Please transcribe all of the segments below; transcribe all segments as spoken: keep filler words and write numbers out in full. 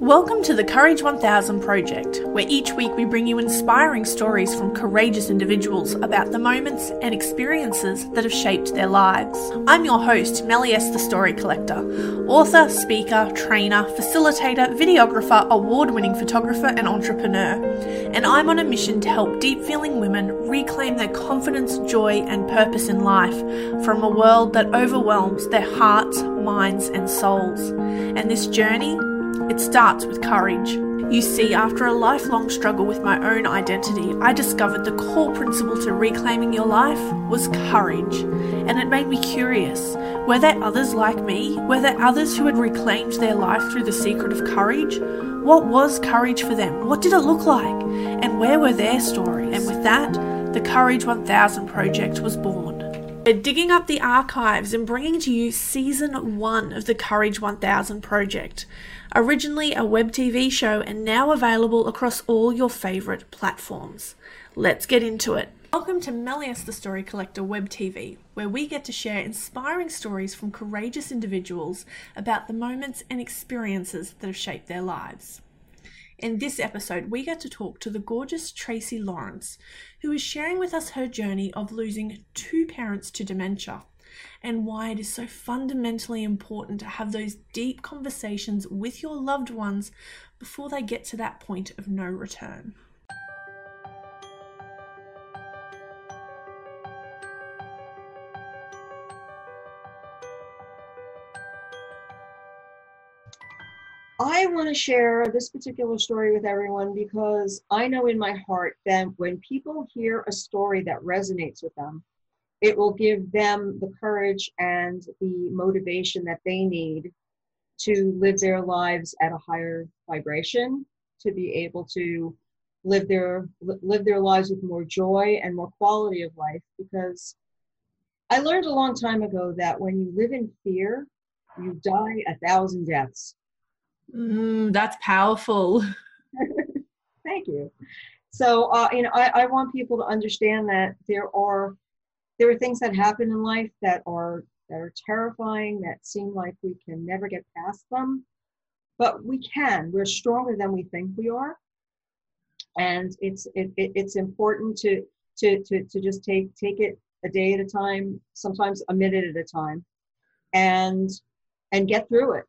Welcome to the Courage one thousand Project, where each week we bring you inspiring stories from courageous individuals about the moments and experiences that have shaped their lives. I'm your host, Mellie S., the Story Collector, author, speaker, trainer, facilitator, videographer, award-winning photographer and entrepreneur. And I'm on a mission to help deep-feeling women reclaim their confidence, joy and purpose in life from a world that overwhelms their hearts, minds and souls. And this journey, it starts with courage. You see, after a lifelong struggle with my own identity, I discovered the core principle to reclaiming your life was courage. And it made me curious. Were there others like me? Were there others who had reclaimed their life through the secret of courage? What was courage for them? What did it look like? And where were their stories? And with that, the Courage one thousand Project was born. Digging up the archives and bringing to you season one of the Courage one thousand Project, originally a web T V show and now available across all your favourite platforms. Let's get into it. Welcome to Mellie S., the Story Collector web T V, where we get to share inspiring stories from courageous individuals about the moments and experiences that have shaped their lives. In this episode, we get to talk to the gorgeous Tracy Lawrence, who is sharing with us her journey of losing two parents to dementia and why it is so fundamentally important to have those deep conversations with your loved ones before they get to that point of no return. I want to share this particular story with everyone because I know in my heart that when people hear a story that resonates with them, it will give them the courage and the motivation that they need to live their lives at a higher vibration, to be able to live their live their lives with more joy and more quality of life. Because I learned a long time ago that when you live in fear, you die a thousand deaths. Mm, that's powerful. Thank you. So, uh, you know, I, I want people to understand that there are there are things that happen in life that are that are terrifying, that seem like we can never get past them, but we can. We're stronger than we think we are, and it's it, it it's important to to to to just take take it a day at a time, sometimes a minute at a time, and and get through it.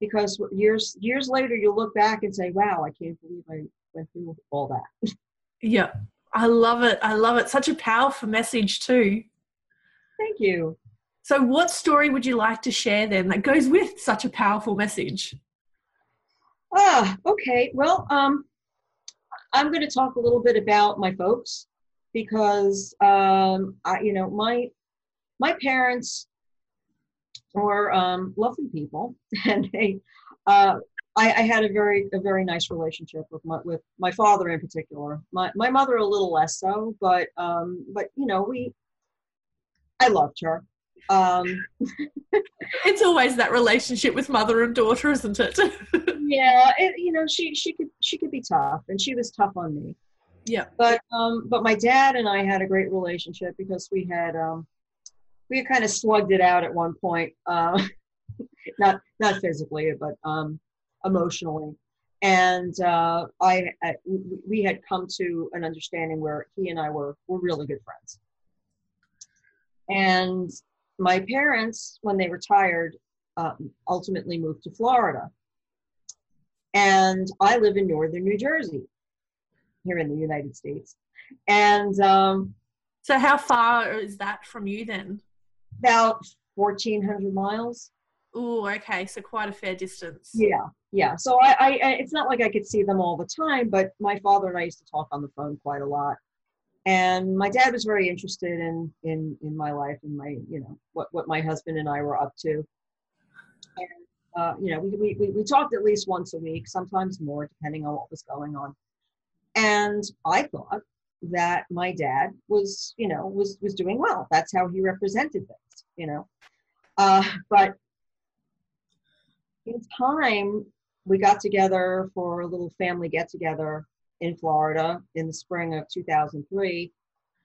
Because years years later, you'll look back and say, wow, I can't believe I went through all that. Yeah, I love it. I love it. Such a powerful message too. Thank you. So what story would you like to share then that goes with such a powerful message? Ah, okay. Well, um, I'm going to talk a little bit about my folks because, um, I, you know, my my parents... Or um, lovely people, and they, uh, I, I had a very a very nice relationship with my with my father in particular. My my mother a little less so, but um, but you know we, I loved her. Um, it's always that relationship with mother and daughter, isn't it? Yeah, it, you know she she could she could be tough, and she was tough on me. Yeah, but um, but my dad and I had a great relationship because we had um. We kind of slugged it out at one point, uh, not not physically, but um, emotionally. And uh, I, I, we had come to an understanding where he and I were were really good friends. And my parents, when they retired, um, ultimately moved to Florida. And I live in northern New Jersey, here in the United States. And um, so, how far is that from you then? About fourteen hundred miles. Oh, okay. So quite a fair distance. Yeah. Yeah. So I, I, I, it's not like I could see them all the time, but my father and I used to talk on the phone quite a lot. And my dad was very interested in, in, in my life and my, you know, what, what my husband and I were up to. And, uh, you know, we, we, we talked at least once a week, sometimes more, depending on what was going on. And I thought that my dad was, you know, was, was doing well. That's how he represented things, you know. Uh, but in time, we got together for a little family get-together in Florida in the spring of two thousand three,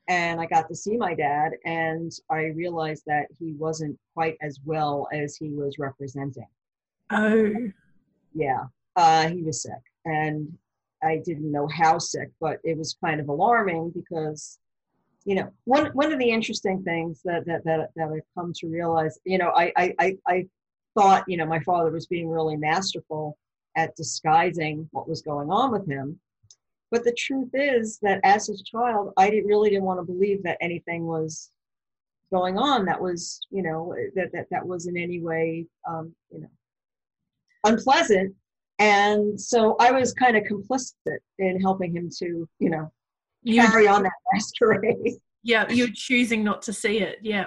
and I got to see my dad, and I realized that he wasn't quite as well as he was representing. Oh. Yeah. uh, he was sick. And I didn't know how sick, but it was kind of alarming because, you know, one one of the interesting things that that that, that I've come to realize, you know, I, I, I thought, you know, my father was being really masterful at disguising what was going on with him. But the truth is that as a child, I didn't, really didn't want to believe that anything was going on that was, you know, that that, that was in any way, um, you know, unpleasant. And so I was kind of complicit in helping him to, you know, carry on that masquerade. Yeah, you're choosing not to see it. Yeah.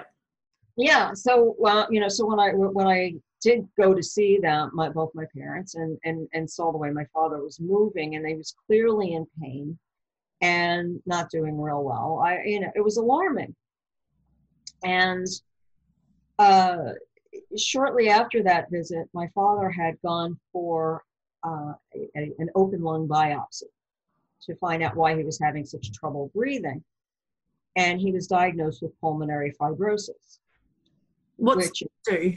Yeah. So, well, uh, you know, so when I when I did go to see them, my both my parents, and and and saw the way my father was moving, and he was clearly in pain and not doing real well, I, you know, it was alarming. And uh, shortly after that visit, my father had gone for uh, a, an open lung biopsy to find out why he was having such trouble breathing. And he was diagnosed with pulmonary fibrosis. What's which, it do?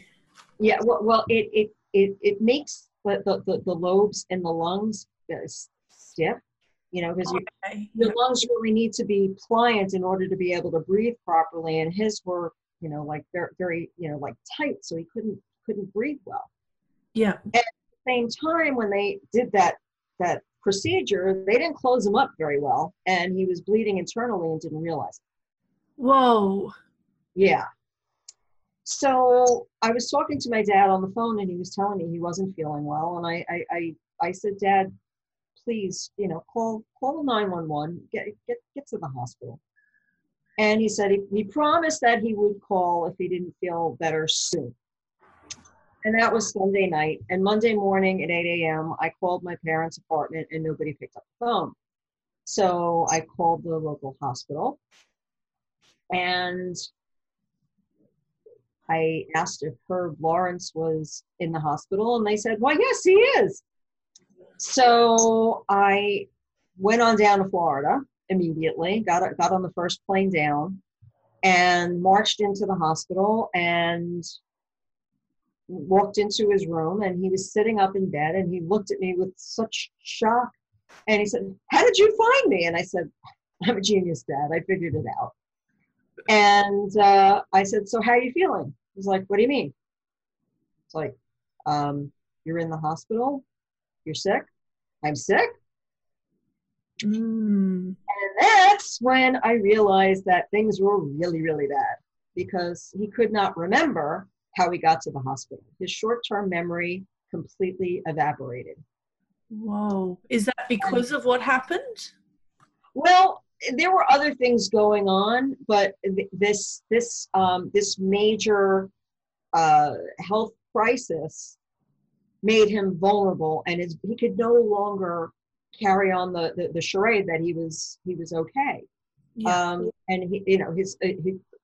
Yeah, well, well it, it, it, it makes the, the, the lobes in the lungs stiff, you know, because okay. your, your lungs really need to be pliant in order to be able to breathe properly. And his were, you know, like very, very, you know, like tight. So he couldn't, couldn't breathe well. Yeah. And at the same time, when they did that, that, procedure, they didn't close him up very well, and he was bleeding internally and didn't realize it. Whoa. Yeah. So I was talking to my dad on the phone, and he was telling me he wasn't feeling well, and I I, I, I said, Dad, please, you know, call call nine one one, get get get to the hospital. And he said he, he promised that he would call if he didn't feel better soon. And that was Sunday night. And Monday morning at eight a m, I called my parents' apartment, and nobody picked up the phone. So I called the local hospital, and I asked if Herb Lawrence was in the hospital, and they said, well, yes, he is. So I went on down to Florida immediately, got, got on the first plane down, and marched into the hospital, and walked into his room, and he was sitting up in bed, and he looked at me with such shock, and he said, how did you find me? And I said, I'm a genius, Dad. I figured it out. And uh, I said, so how are you feeling? He's like, what do you mean? It's like, um, you're in the hospital. You're sick. I'm sick. Mm. And that's when I realized that things were really, really bad, because he could not remember how he got to the hospital. His short-term memory completely evaporated. Whoa. Is that because and, of what happened? Well, there were other things going on, but th- this this um, this major uh, health crisis made him vulnerable, and his, he could no longer carry on the, the, the charade that he was he was okay. Yeah. Um, and he, you know, his, his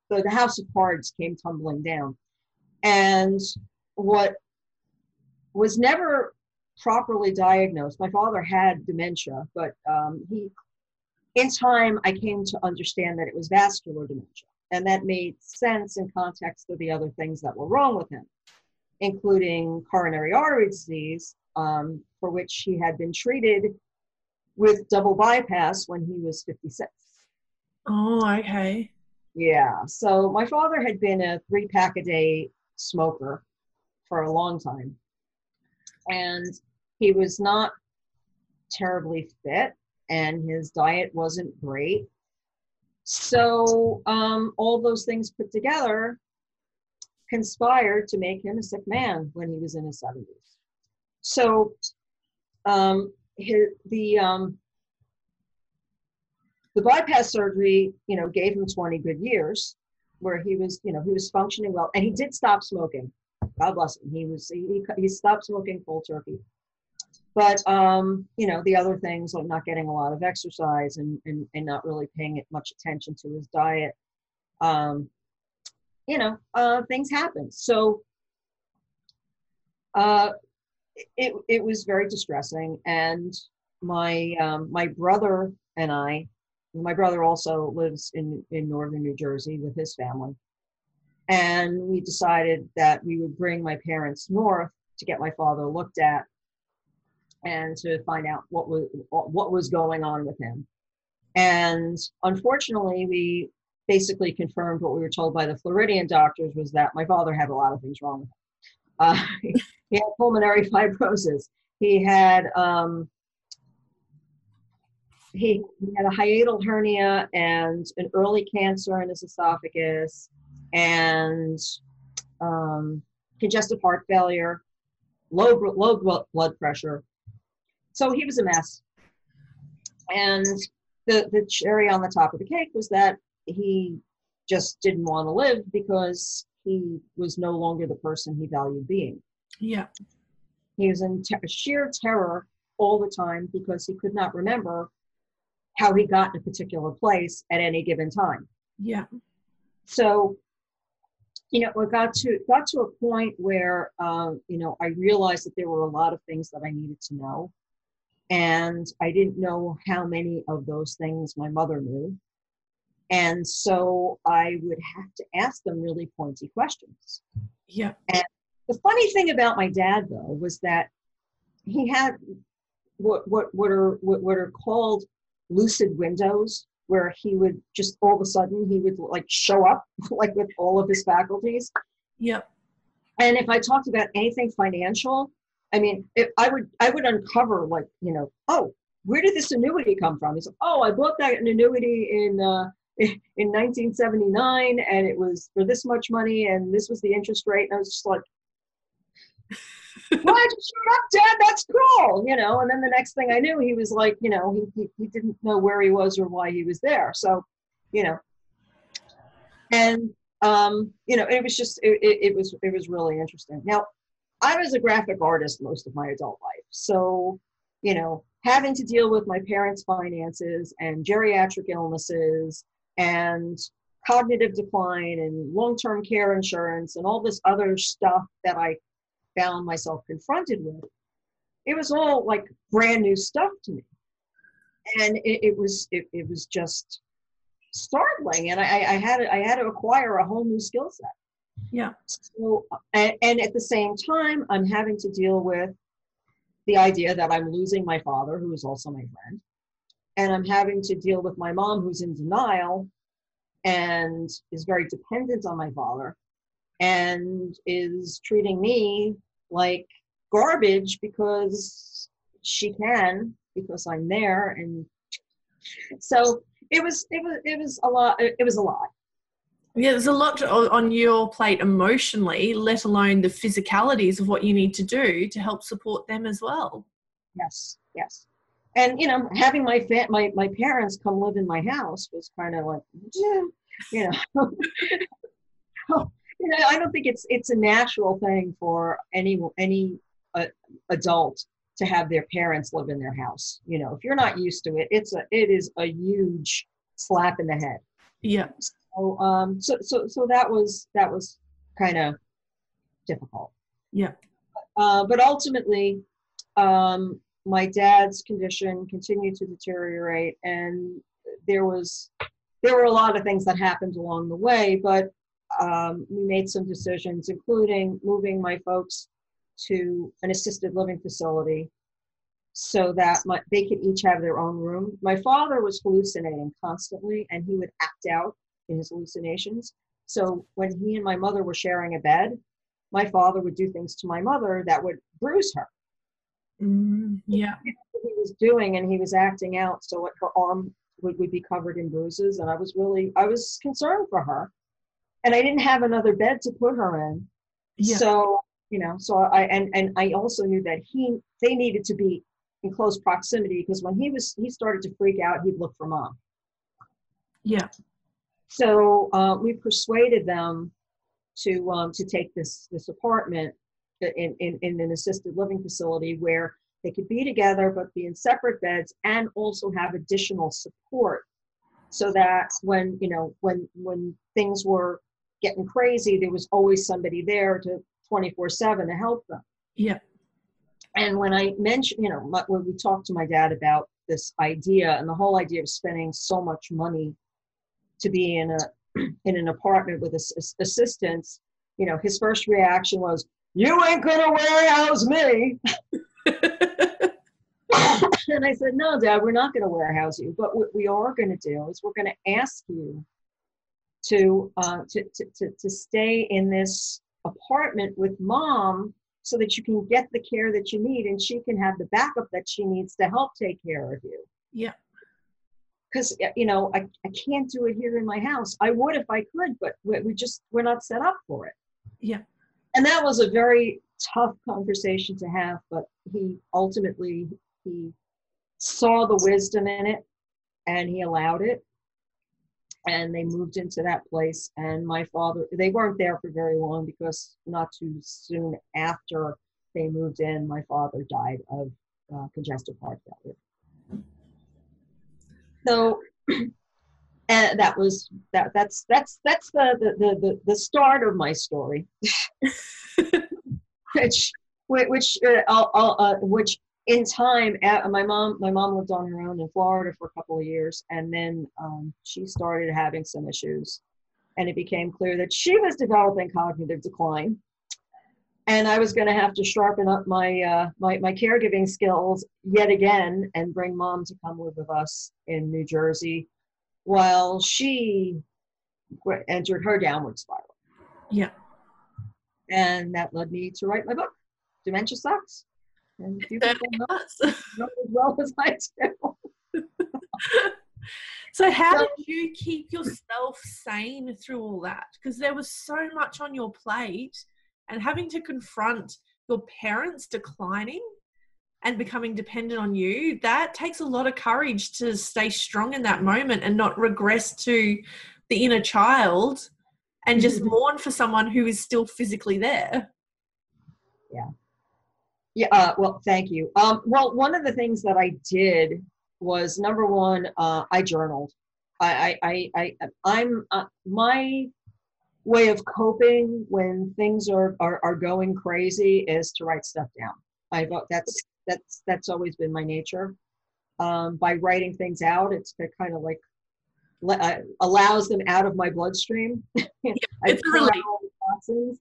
the, the house of cards came tumbling down. And what was never properly diagnosed, my father had dementia, but um, he, in time, I came to understand that it was vascular dementia. And that made sense in context of the other things that were wrong with him, including coronary artery disease, um, for which he had been treated with double bypass when he was fifty-six. Oh, okay. Yeah. So my father had been a three pack a day smoker for a long time, and he was not terribly fit, and his diet wasn't great. So um, all those things put together conspired to make him a sick man when he was in his seventies. So um, his, the, um, The bypass surgery, you know, gave him twenty good years where he was, you know, he was functioning well, and he did stop smoking. God bless him. He was, he, he stopped smoking cold turkey. But, um, you know, the other things like not getting a lot of exercise and, and, and not really paying it much attention to his diet, um, you know, uh, things happen. So uh, it, it was very distressing. And my, um, my brother and I, my brother also lives in, in northern New Jersey with his family. And we decided that we would bring my parents north to get my father looked at and to find out what was, what was going on with him. And unfortunately, we basically confirmed what we were told by the Floridian doctors, was that my father had a lot of things wrong with him. Uh, he had pulmonary fibrosis. He had um, he, he had a hiatal hernia and an early cancer in his esophagus, and um, congestive heart failure, low low blood pressure. So he was a mess. And the the cherry on the top of the cake was that he just didn't want to live because he was no longer the person he valued being. Yeah. He was in ter- sheer terror all the time because he could not remember how he got in a particular place at any given time. Yeah. So, you know, it got to, got to a point where, um, you know, I realized that there were a lot of things that I needed to know. And I didn't know how many of those things my mother knew. And so I would have to ask them really pointy questions. Yeah. And the funny thing about my dad, though, was that he had what what what are what, what are called lucid windows, where he would just all of a sudden he would like show up like with all of his faculties. Yeah. And if I talked about anything financial, I mean, if I would I would uncover, like, you know, oh, where did this annuity come from? He's like, oh, I bought that an annuity in. Uh, in nineteen seventy-nine, and it was for this much money, and this was the interest rate. And I was just like, why'd you shut up, Dad? That's cool, you know? And then the next thing I knew, he was like, you know, he, he, he didn't know where he was or why he was there. So, you know, and, um, you know, it was just, it, it, it was, it was really interesting. Now, I was a graphic artist most of my adult life. So, you know, having to deal with my parents' finances and geriatric illnesses and cognitive decline and long-term care insurance and all this other stuff that I found myself confronted with, it was all like brand new stuff to me. And it, it was it, it was just startling. And I, I had I had to acquire a whole new skill set. Yeah. So and, and at the same time, I'm having to deal with the idea that I'm losing my father, who is also my friend. And I'm having to deal with my mom, who's in denial and is very dependent on my father and is treating me like garbage because she can, because I'm there. And so it was, it was, it was a lot. It was a lot. Yeah. There's a lot on your plate emotionally, let alone the physicalities of what you need to do to help support them as well. Yes. Yes. And, you know, having my fa- my my parents come live in my house was kind of like, yeah, you know, you know, I don't think it's it's a natural thing for any any uh, adult to have their parents live in their house. You know, if you're not used to it, it's a it is a huge slap in the head. Yeah. So um so so so that was that was kind of difficult. Yeah. Uh, but ultimately, um. my dad's condition continued to deteriorate, and there was, there were a lot of things that happened along the way, but um, we made some decisions, including moving my folks to an assisted living facility so that my, they could each have their own room. My father was hallucinating constantly, and he would act out in his hallucinations. So when he and my mother were sharing a bed, my father would do things to my mother that would bruise her. Mm, yeah, he was doing, and he was acting out, so it, her arm would, would be covered in bruises, and I was really I was concerned for her, and I didn't have another bed to put her in. Yeah. So you know, so I and and I also knew that he they needed to be in close proximity, because when he was he started to freak out, he'd look for mom. Yeah. So uh, we persuaded them to um, to take this this apartment. In, in, in an assisted living facility where they could be together but be in separate beds, and also have additional support, so that when you know when when things were getting crazy, there was always somebody there to twenty-four seven to help them. Yeah. And when I mentioned, you know, when we talked to my dad about this idea and the whole idea of spending so much money to be in a in an apartment with ass- assistance, you know, his first reaction was, "You ain't gonna warehouse me." And I said, no, Dad, we're not going to warehouse you. But what we are going to do is we're going to ask you to, uh, to, to, to, to stay in this apartment with Mom so that you can get the care that you need and she can have the backup that she needs to help take care of you. Yeah. Because, you know, I, I can't do it here in my house. I would if I could, but we just, we're not set up for it. Yeah. And that was a very tough conversation to have, but he ultimately, he saw the wisdom in it and he allowed it. And they moved into that place. And my father, they weren't there for very long because not too soon after they moved in, my father died of uh, congestive heart failure. So and that was that. That's that's that's the the the the start of my story, which which uh, I'll, I'll, uh, which in time, uh, my mom my mom lived on her own in Florida for a couple of years, and then um, she started having some issues, and it became clear that she was developing cognitive decline, and I was going to have to sharpen up my uh, my my caregiving skills yet again and bring Mom to come live with us in New Jersey. While she entered her downward spiral. Yeah. And that led me to write my book, Dementia Sucks. And you can know as well as I do. So how so, did you keep yourself sane through all that? Because there was so much on your plate and having to confront your parents declining and becoming dependent on you, that takes a lot of courage to stay strong in that moment and not regress to the inner child and just mourn for someone who is still physically there. Yeah. Yeah. Uh, well, thank you. Um, well, one of the things that I did was number one, uh, I journaled. I, I, I, I I'm, uh, my way of coping when things are, are, are going crazy is to write stuff down. I've, that's, That's that's always been my nature. Um, by writing things out, it's it kind of like le- uh, allows them out of my bloodstream. Yeah, it's really toxins,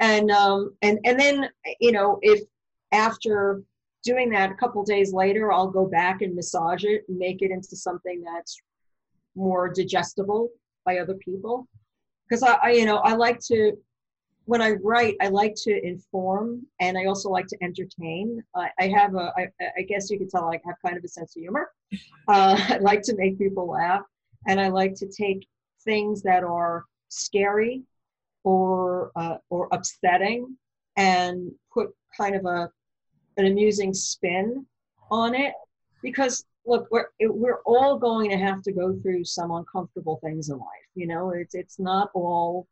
and um, and and then you know if after doing that a couple days later, I'll go back and massage it, and make it into something that's more digestible by other people. Because I, I you know I like to. When I write, I like to inform, and I also like to entertain. I, I have a, I, I guess you could tell I have kind of a sense of humor. Uh, I like to make people laugh, and I like to take things that are scary or uh, or upsetting and put kind of a an amusing spin on it. Because look, we're we're all going to have to go through some uncomfortable things in life. You know, it's it's not all.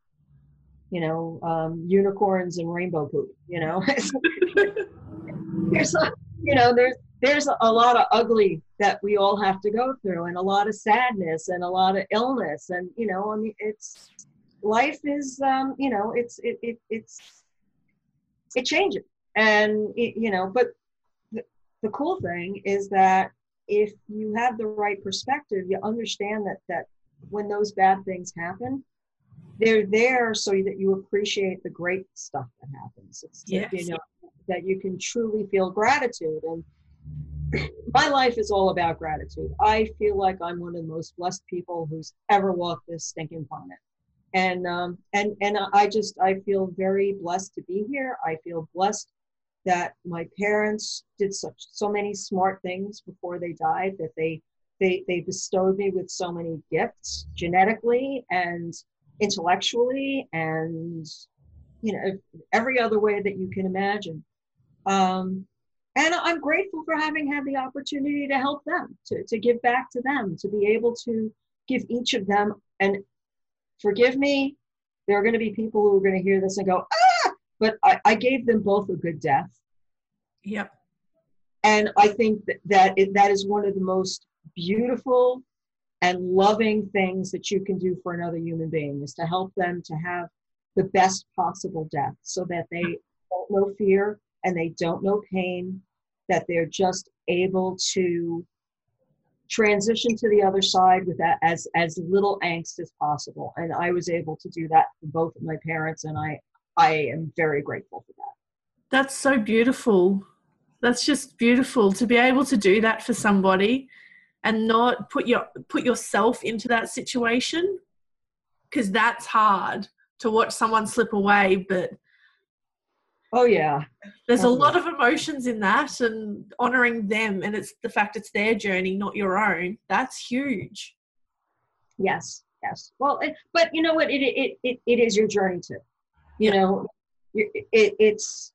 You know, um, unicorns and rainbow poop, you know, there's, a, you know, there's, there's a lot of ugly that we all have to go through and a lot of sadness and a lot of illness. And, you know, I mean, it's life is, um, you know, it's, it, it, it's, it changes. And, it, you know, but the, the cool thing is that if you have the right perspective, you understand that, that when those bad things happen, they're there so that you appreciate the great stuff that happens. It's yes. You know, that you can truly feel gratitude. And my life is all about gratitude. I feel like I'm one of the most blessed people who's ever walked this stinking planet. And, um, and, and I just, I feel very blessed to be here. I feel blessed that my parents did such, so many smart things before they died, that they, they, they bestowed me with so many gifts genetically and intellectually and you know every other way that you can imagine, um and I'm grateful for having had the opportunity to help them, to to give back to them, to be able to give each of them. And forgive me, there are going to be people who are going to hear this and go ah, but I, I gave them both a good death. Yep. And I think that that, it, that is one of the most beautiful and loving things that you can do for another human being is to help them to have the best possible death so that they don't know fear and they don't know pain, that they're just able to transition to the other side with that as, as little angst as possible. And I was able to do that for both of my parents, and I, I am very grateful for that. That's so beautiful. That's just beautiful to be able to do that for somebody and not put your put yourself into that situation, because that's hard to watch someone slip away. But oh yeah, there's a lot of emotions in that, and honoring them, and it's the fact it's their journey, not your own. That's huge. Yes, yes. Well, it, but you know what? It it it it is your journey too. You yeah. know, it, it it's.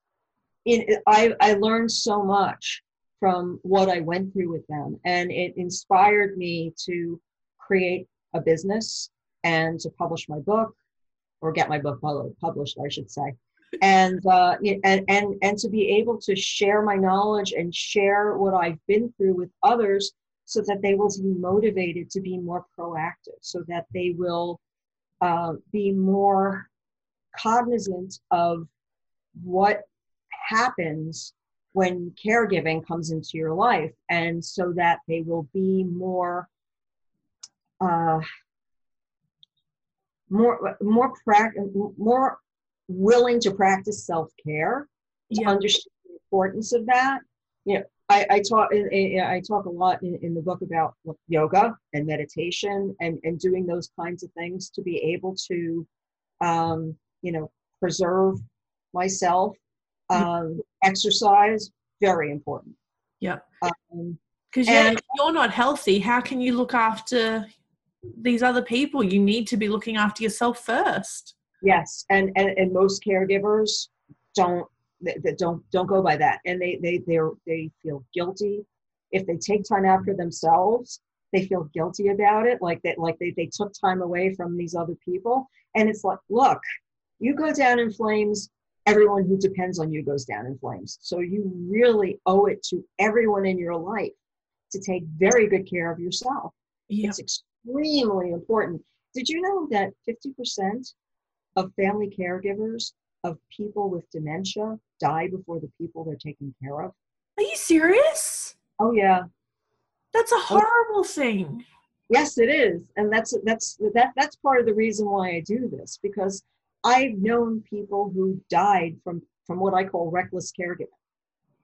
It, I I learned so much from what I went through with them, and it inspired me to create a business and to publish my book, or get my book published, I should say. And, uh, and, and, and to be able to share my knowledge and share what I've been through with others, so that they will be motivated to be more proactive, so that they will uh, be more cognizant of what happens when caregiving comes into your life, and so that they will be more uh, more more practical, more willing to practice self-care, to yeah. understand the importance of that. You know, I, I talk I talk a lot in, in the book about yoga and meditation and, and doing those kinds of things to be able to, um, you know, preserve myself. Um, exercise, very important. Yeah. Um, because yeah, if you're not healthy, how can you look after these other people? You need to be looking after yourself first. Yes, and and, and most caregivers don't they don't don't go by that, and they they they they feel guilty if they take time out for themselves. They feel guilty about it, like that, like they they took time away from these other people, and it's like, look, you go down in flames. Everyone who depends on you goes down in flames. So you really owe it to everyone in your life to take very good care of yourself. Yep. It's extremely important. Did you know that fifty percent of family caregivers of people with dementia die before the people they're taking care of? Are you serious? Oh yeah. That's a horrible thing. Yes, it is. And that's that's that that's part of the reason why I do this, because I've known people who died from, from what I call reckless caregiving,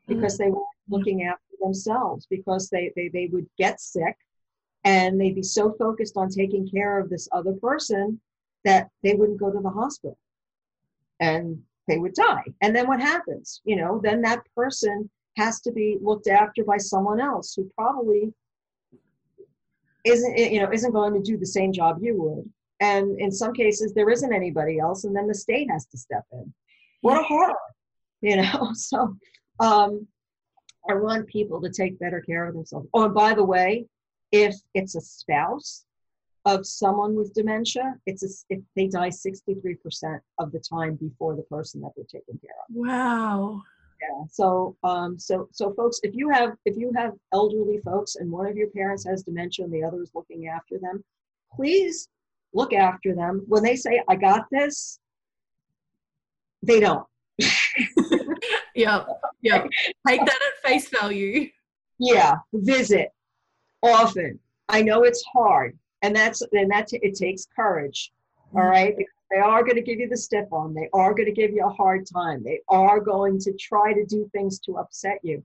because they weren't looking after themselves, because they, they, they would get sick and they'd be so focused on taking care of this other person that they wouldn't go to the hospital and they would die. And then what happens? You know, then that person has to be looked after by someone else who probably isn't, you know, isn't going to do the same job you would. And in some cases, there isn't anybody else, and then the state has to step in. What a horror, you know? So um, I want people to take better care of themselves. Oh, and by the way, if it's a spouse of someone with dementia, it's a, if they die sixty-three percent of the time before the person that they're taking care of. Wow. Yeah. So, um, so, so, folks, if you have if you have elderly folks, and one of your parents has dementia, and the other is looking after them, please. Look after them. When they say, I got this, they don't. Yeah, yeah. Take that at face value. Yeah, visit often. I know it's hard, and that's and that t- it takes courage, all right? Because they are going to give you the stiff arm. They are going to give you a hard time. They are going to try to do things to upset you,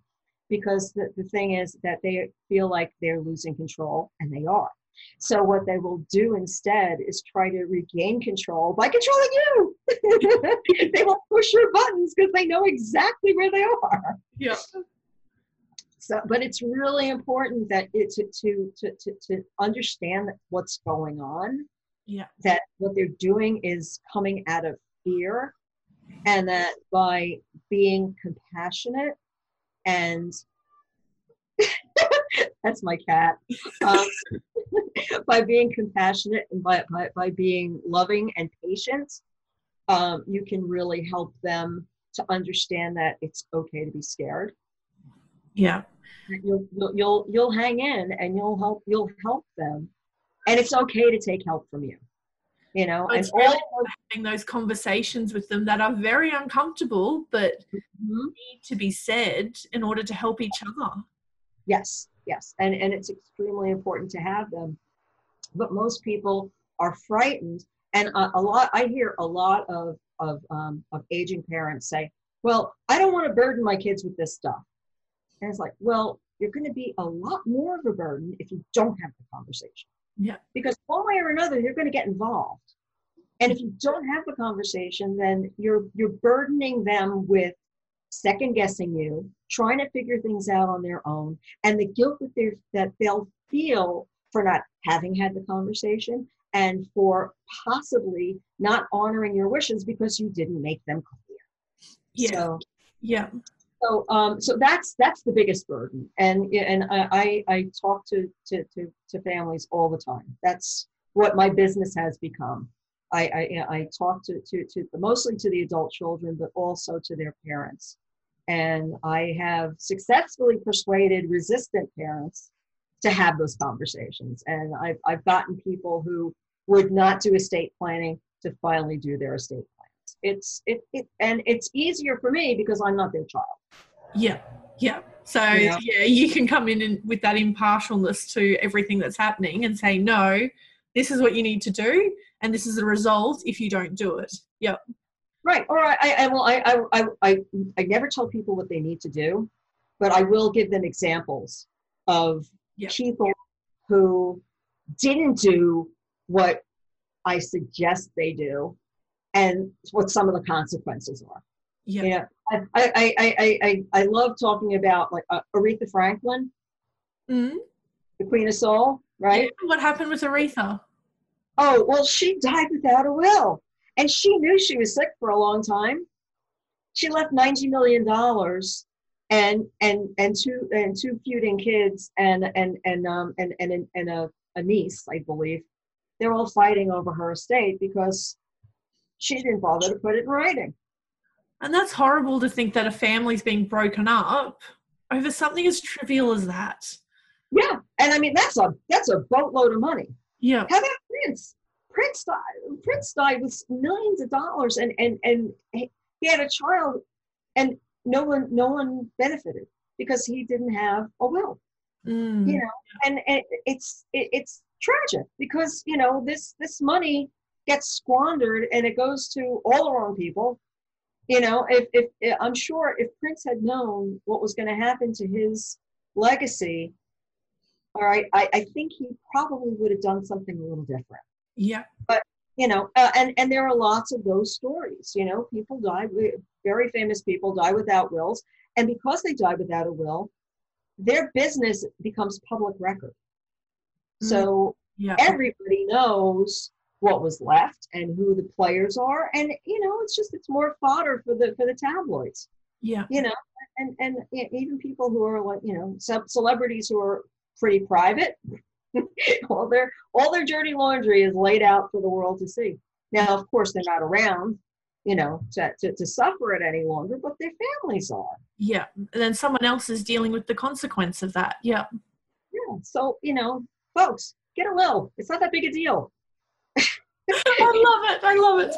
because the, the thing is that they feel like they're losing control, and they are. So what they will do instead is try to regain control by controlling you. They will push your buttons because they know exactly where they are. Yeah. So, but it's really important that it to to to to, to understand what's going on. Yeah. That what they're doing is coming out of fear, and that by being compassionate and that's my cat. Um, by being compassionate and by, by, by being loving and patient, um, you can really help them to understand that it's okay to be scared. Yeah. You'll, you'll, you'll, you'll hang in, and you'll help, you'll help them. And it's okay to take help from you, you know, and really all having those conversations with them that are very uncomfortable, but mm-hmm. need to be said in order to help each other. Yes. Yes, and, and it's extremely important to have them, but most people are frightened, and a, a lot. I hear a lot of of, um, of aging parents say, "Well, I don't want to burden my kids with this stuff," And it's like, well, you're going to be a lot more of a burden if you don't have the conversation. Yeah. Because one way or another, you're going to get involved. And if you don't have the conversation, then you're you're burdening them with second guessing you, trying to figure things out on their own, and the guilt that they that they'll feel for not having had the conversation and for possibly not honoring your wishes because you didn't make them clear. Yeah. So, yeah. So um so that's that's the biggest burden, and and I I talk to to to, to families all the time. That's what my business has become. I, I, I talk to, to, to mostly to the adult children, but also to their parents. And I have successfully persuaded resistant parents to have those conversations. And I've, I've gotten people who would not do estate planning to finally do their estate plans. It's, it, it, and it's easier for me because I'm not their child. Yeah. Yeah. So yeah, yeah you can come in and, with that impartialness to everything that's happening and say, no, this is what you need to do, and this is the result if you don't do it. Yep. Right. Or I, I, well, I, I, I, I never tell people what they need to do, but I will give them examples of yep. people who didn't do what I suggest they do, and what some of the consequences are. Yeah. You know, I, I, I, I, I love talking about like uh, Aretha Franklin, mm-hmm. the Queen of Soul. Right? Yeah, what happened with Aretha? Oh, well, she died without a will. And she knew she was sick for a long time. She left ninety million dollars and and and two and two feuding kids and and and um and and, and a, a niece, I believe. They're all fighting over her estate because she didn't bother to put it in writing. And that's horrible to think that a family's being broken up over something as trivial as that. Yeah, and I mean that's a that's a boatload of money. Yeah. How about Prince? Prince died. Prince died with millions of dollars, and and and he had a child, and no one no one benefited because he didn't have a will. Mm. You know, and, and it's it, it's tragic because you know this this money gets squandered and it goes to all the wrong people. You know, if if, if I'm sure if Prince had known what was going to happen to his legacy. All right, I, I think he probably would have done something a little different. Yeah. But, you know, uh, and, and there are lots of those stories. You know, people die, very famous people die without wills. And because they die without a will, their business becomes public record. So yeah. everybody knows what was left and who the players are. And, you know, it's just, it's more fodder for the for the tabloids. Yeah. You know, and, and even people who are like, you know, celebrities who are pretty private. all their all their dirty laundry is laid out for the world to see. Now, of course, they're not around, you know, to, to, to suffer it any longer, but their families are. Yeah, and then someone else is dealing with the consequence of that. Yeah. Yeah. So, you know, folks, get a will. It's not that big a deal. I love it. I love it.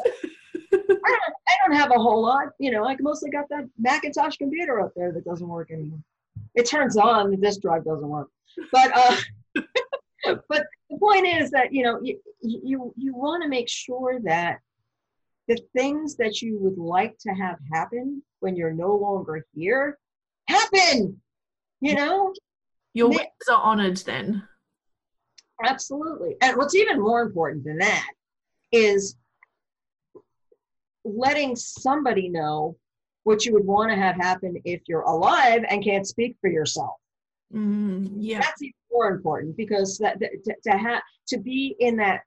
I don't. I don't have a whole lot. You know, I mostly got that Macintosh computer up there that doesn't work anymore. It turns on, the disk drive doesn't work. But uh, but the point is that, you know, you you, you want to make sure that the things that you would like to have happen when you're no longer here, happen, you know? Your wishes are honored then. Absolutely. And what's even more important than that is letting somebody know what you would want to have happen if you're alive and can't speak for yourself. Mm, yeah, that's even more important because that, that to, to have to be in that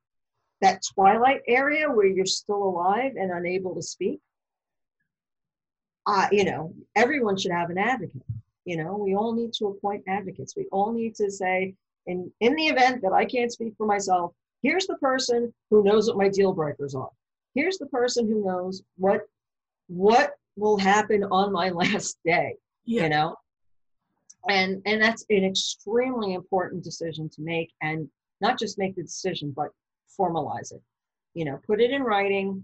that twilight area where you're still alive and unable to speak. Uh, you know, everyone should have an advocate. You know, we all need to appoint advocates. We all need to say, in in the event that I can't speak for myself, here's the person who knows what my deal breakers are. Here's the person who knows what what will happen on my last day. Yeah. You know. And and that's an extremely important decision to make, and not just make the decision, but formalize it. You know, put it in writing,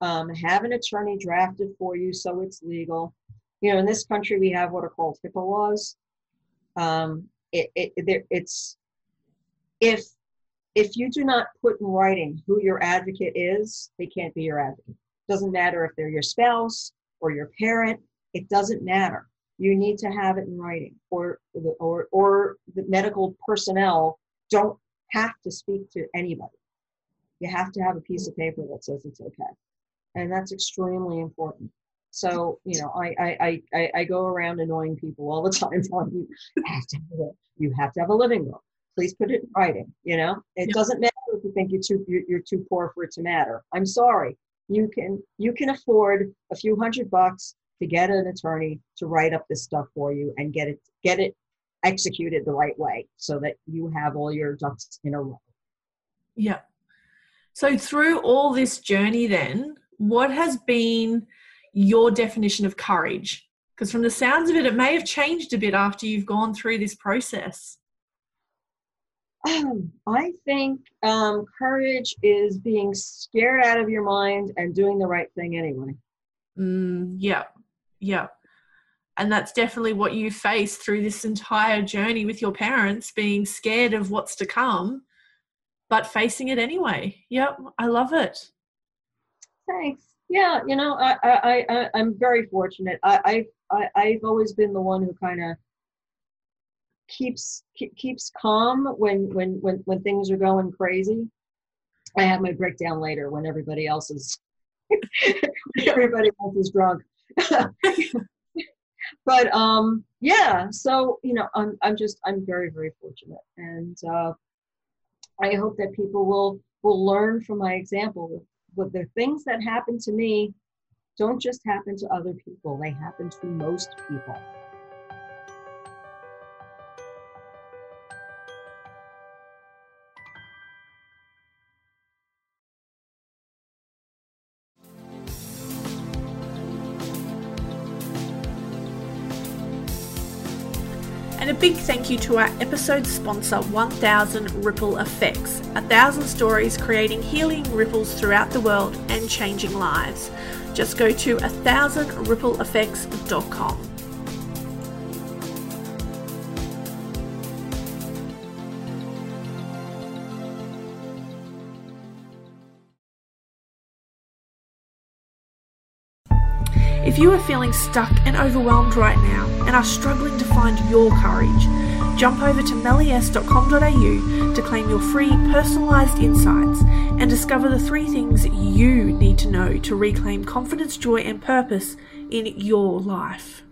um, have an attorney draft it for you so it's legal. You know, in this country, we have what are called HIPAA laws. Um, it, it, it, it's, if, if you do not put in writing who your advocate is, they can't be your advocate. It doesn't matter if they're your spouse or your parent. It doesn't matter. You need to have it in writing, or the, or, or the medical personnel don't have to speak to anybody. You have to have a piece of paper that says it's okay. And that's extremely important. So, you know, I, I, I, I go around annoying people all the time telling you, you have to have a, you have to have a living will. Please put it in writing, you know? It yeah. doesn't matter if you think you're too, you're too poor for it to matter. I'm sorry. You can, you can afford a few hundred bucks to get an attorney to write up this stuff for you and get it, get it executed the right way so that you have all your ducks in a row. Yeah. So through all this journey then, what has been your definition of courage? Because from the sounds of it, it may have changed a bit after you've gone through this process. Um, I think um, courage is being scared out of your mind and doing the right thing anyway. Mm, yeah, yeah. And that's definitely what you faced through this entire journey with your parents, being scared of what's to come, but facing it anyway. Yep, I love it. Thanks. Yeah, you know, I, I, I, I'm very fortunate. I, I, I've always been the one who kind of keeps keep, keeps calm when, when, when, when things are going crazy. I have my breakdown later when everybody else is when everybody else is drunk. But um, yeah, so you know, I'm I'm just I'm very very fortunate, and uh, I hope that people will will learn from my example. But the things that happen to me don't just happen to other people. They happen to most people. And a big thank you to our episode sponsor, one thousand Ripple Effects, a thousand stories creating healing ripples throughout the world and changing lives. Just go to one thousand ripple effects dot com. If you are feeling stuck and overwhelmed right now and are struggling to find your courage, jump over to mellie s dot com dot a u to claim your free personalised insights and discover the three things you need to know to reclaim confidence, joy and purpose in your life.